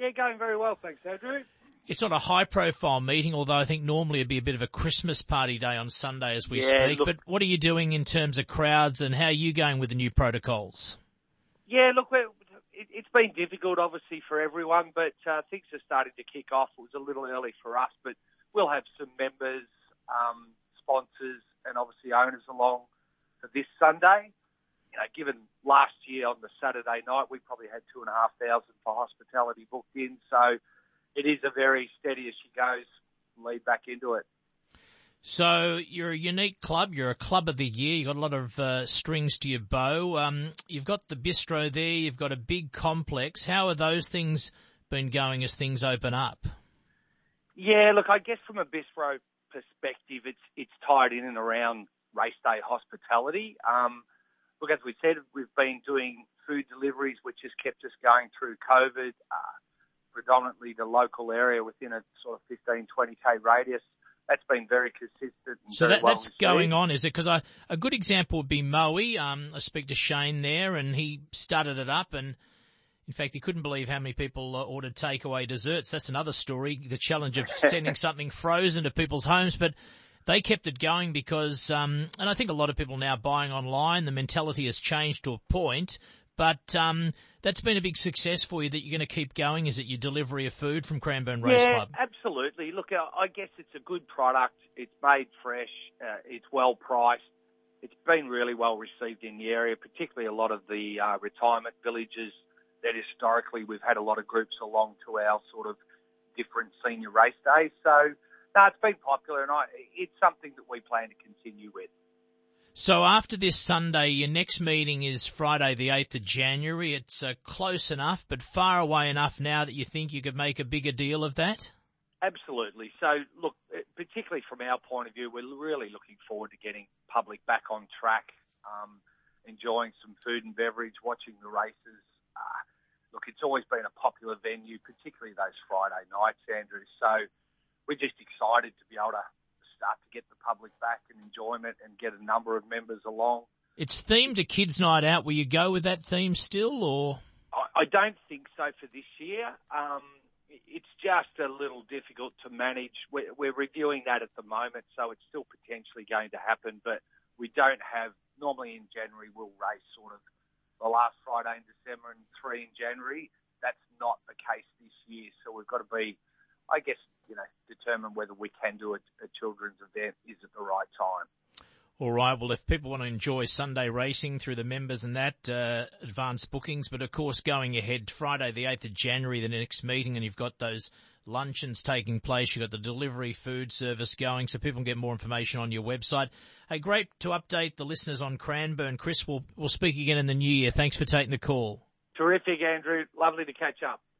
Yeah, going very well, thanks, Andrew. It's not a high-profile meeting, although I think normally it'd be a bit of a Christmas party day on Sunday as we speak. Look, but what are you doing in terms of crowds, and how are you going with the new protocols? Yeah, look, it's been difficult, obviously, for everyone, but things are starting to kick off. It was a little early for us, but we'll have some members, sponsors, and obviously owners along for this Sunday. You know, given last year on the Saturday night, we probably had 2,500 for hospitality booked in, so it is a very steady as she goes lead back into it. So you're a unique club. You're a club of the year. You've got a lot of strings to your bow. You've got the bistro there. You've got a big complex. How are those things been going as things open up? Yeah, look, I guess from a bistro perspective, it's tied in and around race day hospitality. Look, as we said, we've been doing food deliveries, which has kept us going through COVID, predominantly the local area within a sort of 15, 20K radius. That's been very consistent. So that's going on, is it? Because a good example would be Mowi. I speak to Shane there, and he started it up, and in fact, he couldn't believe how many people ordered takeaway desserts. That's another story, the challenge of sending something frozen to people's homes. But they kept it going because, and I think a lot of people now buying online, the mentality has changed to a point. But that's been a big success for you that you're going to keep going, is it, your delivery of food from Cranbourne Race Club? Yeah, absolutely. Look, I guess it's a good product. It's made fresh. It's well-priced. It's been really well-received in the area, particularly a lot of the retirement villages that historically we've had a lot of groups along to our sort of different senior race days. So, no, it's been popular, and it's something that we plan to continue with. So after this Sunday, your next meeting is Friday the 8th of January. It's close enough but far away enough now that you think you could make a bigger deal of that? Absolutely. So, look, particularly from our point of view, we're really looking forward to getting public back on track, enjoying some food and beverage, watching the races. Look, it's always been a popular venue, particularly those Friday nights, Andrew. So we're just excited to be able to start to get the public back and enjoyment and get a number of members along. It's themed a kids' night out. Will you go with that theme still, or? I don't think so for this year. It's just a little difficult to manage. We're reviewing that at the moment, so it's still potentially going to happen, but we don't have, normally in January we'll race sort of the last Friday in December and three in January. That's not the case this year, so we've got to be, I guess, you know, determine whether we can do a children's event is at the right time. All right. Well, if people want to enjoy Sunday racing through the members and that, advanced bookings, but of course going ahead Friday the 8th of January, the next meeting, and you've got those luncheons taking place. You've got the delivery food service going, so people can get more information on your website. Hey, great to update the listeners on Cranbourne. Chris, we'll speak again in the new year. Thanks for taking the call. Terrific, Andrew. Lovely to catch up.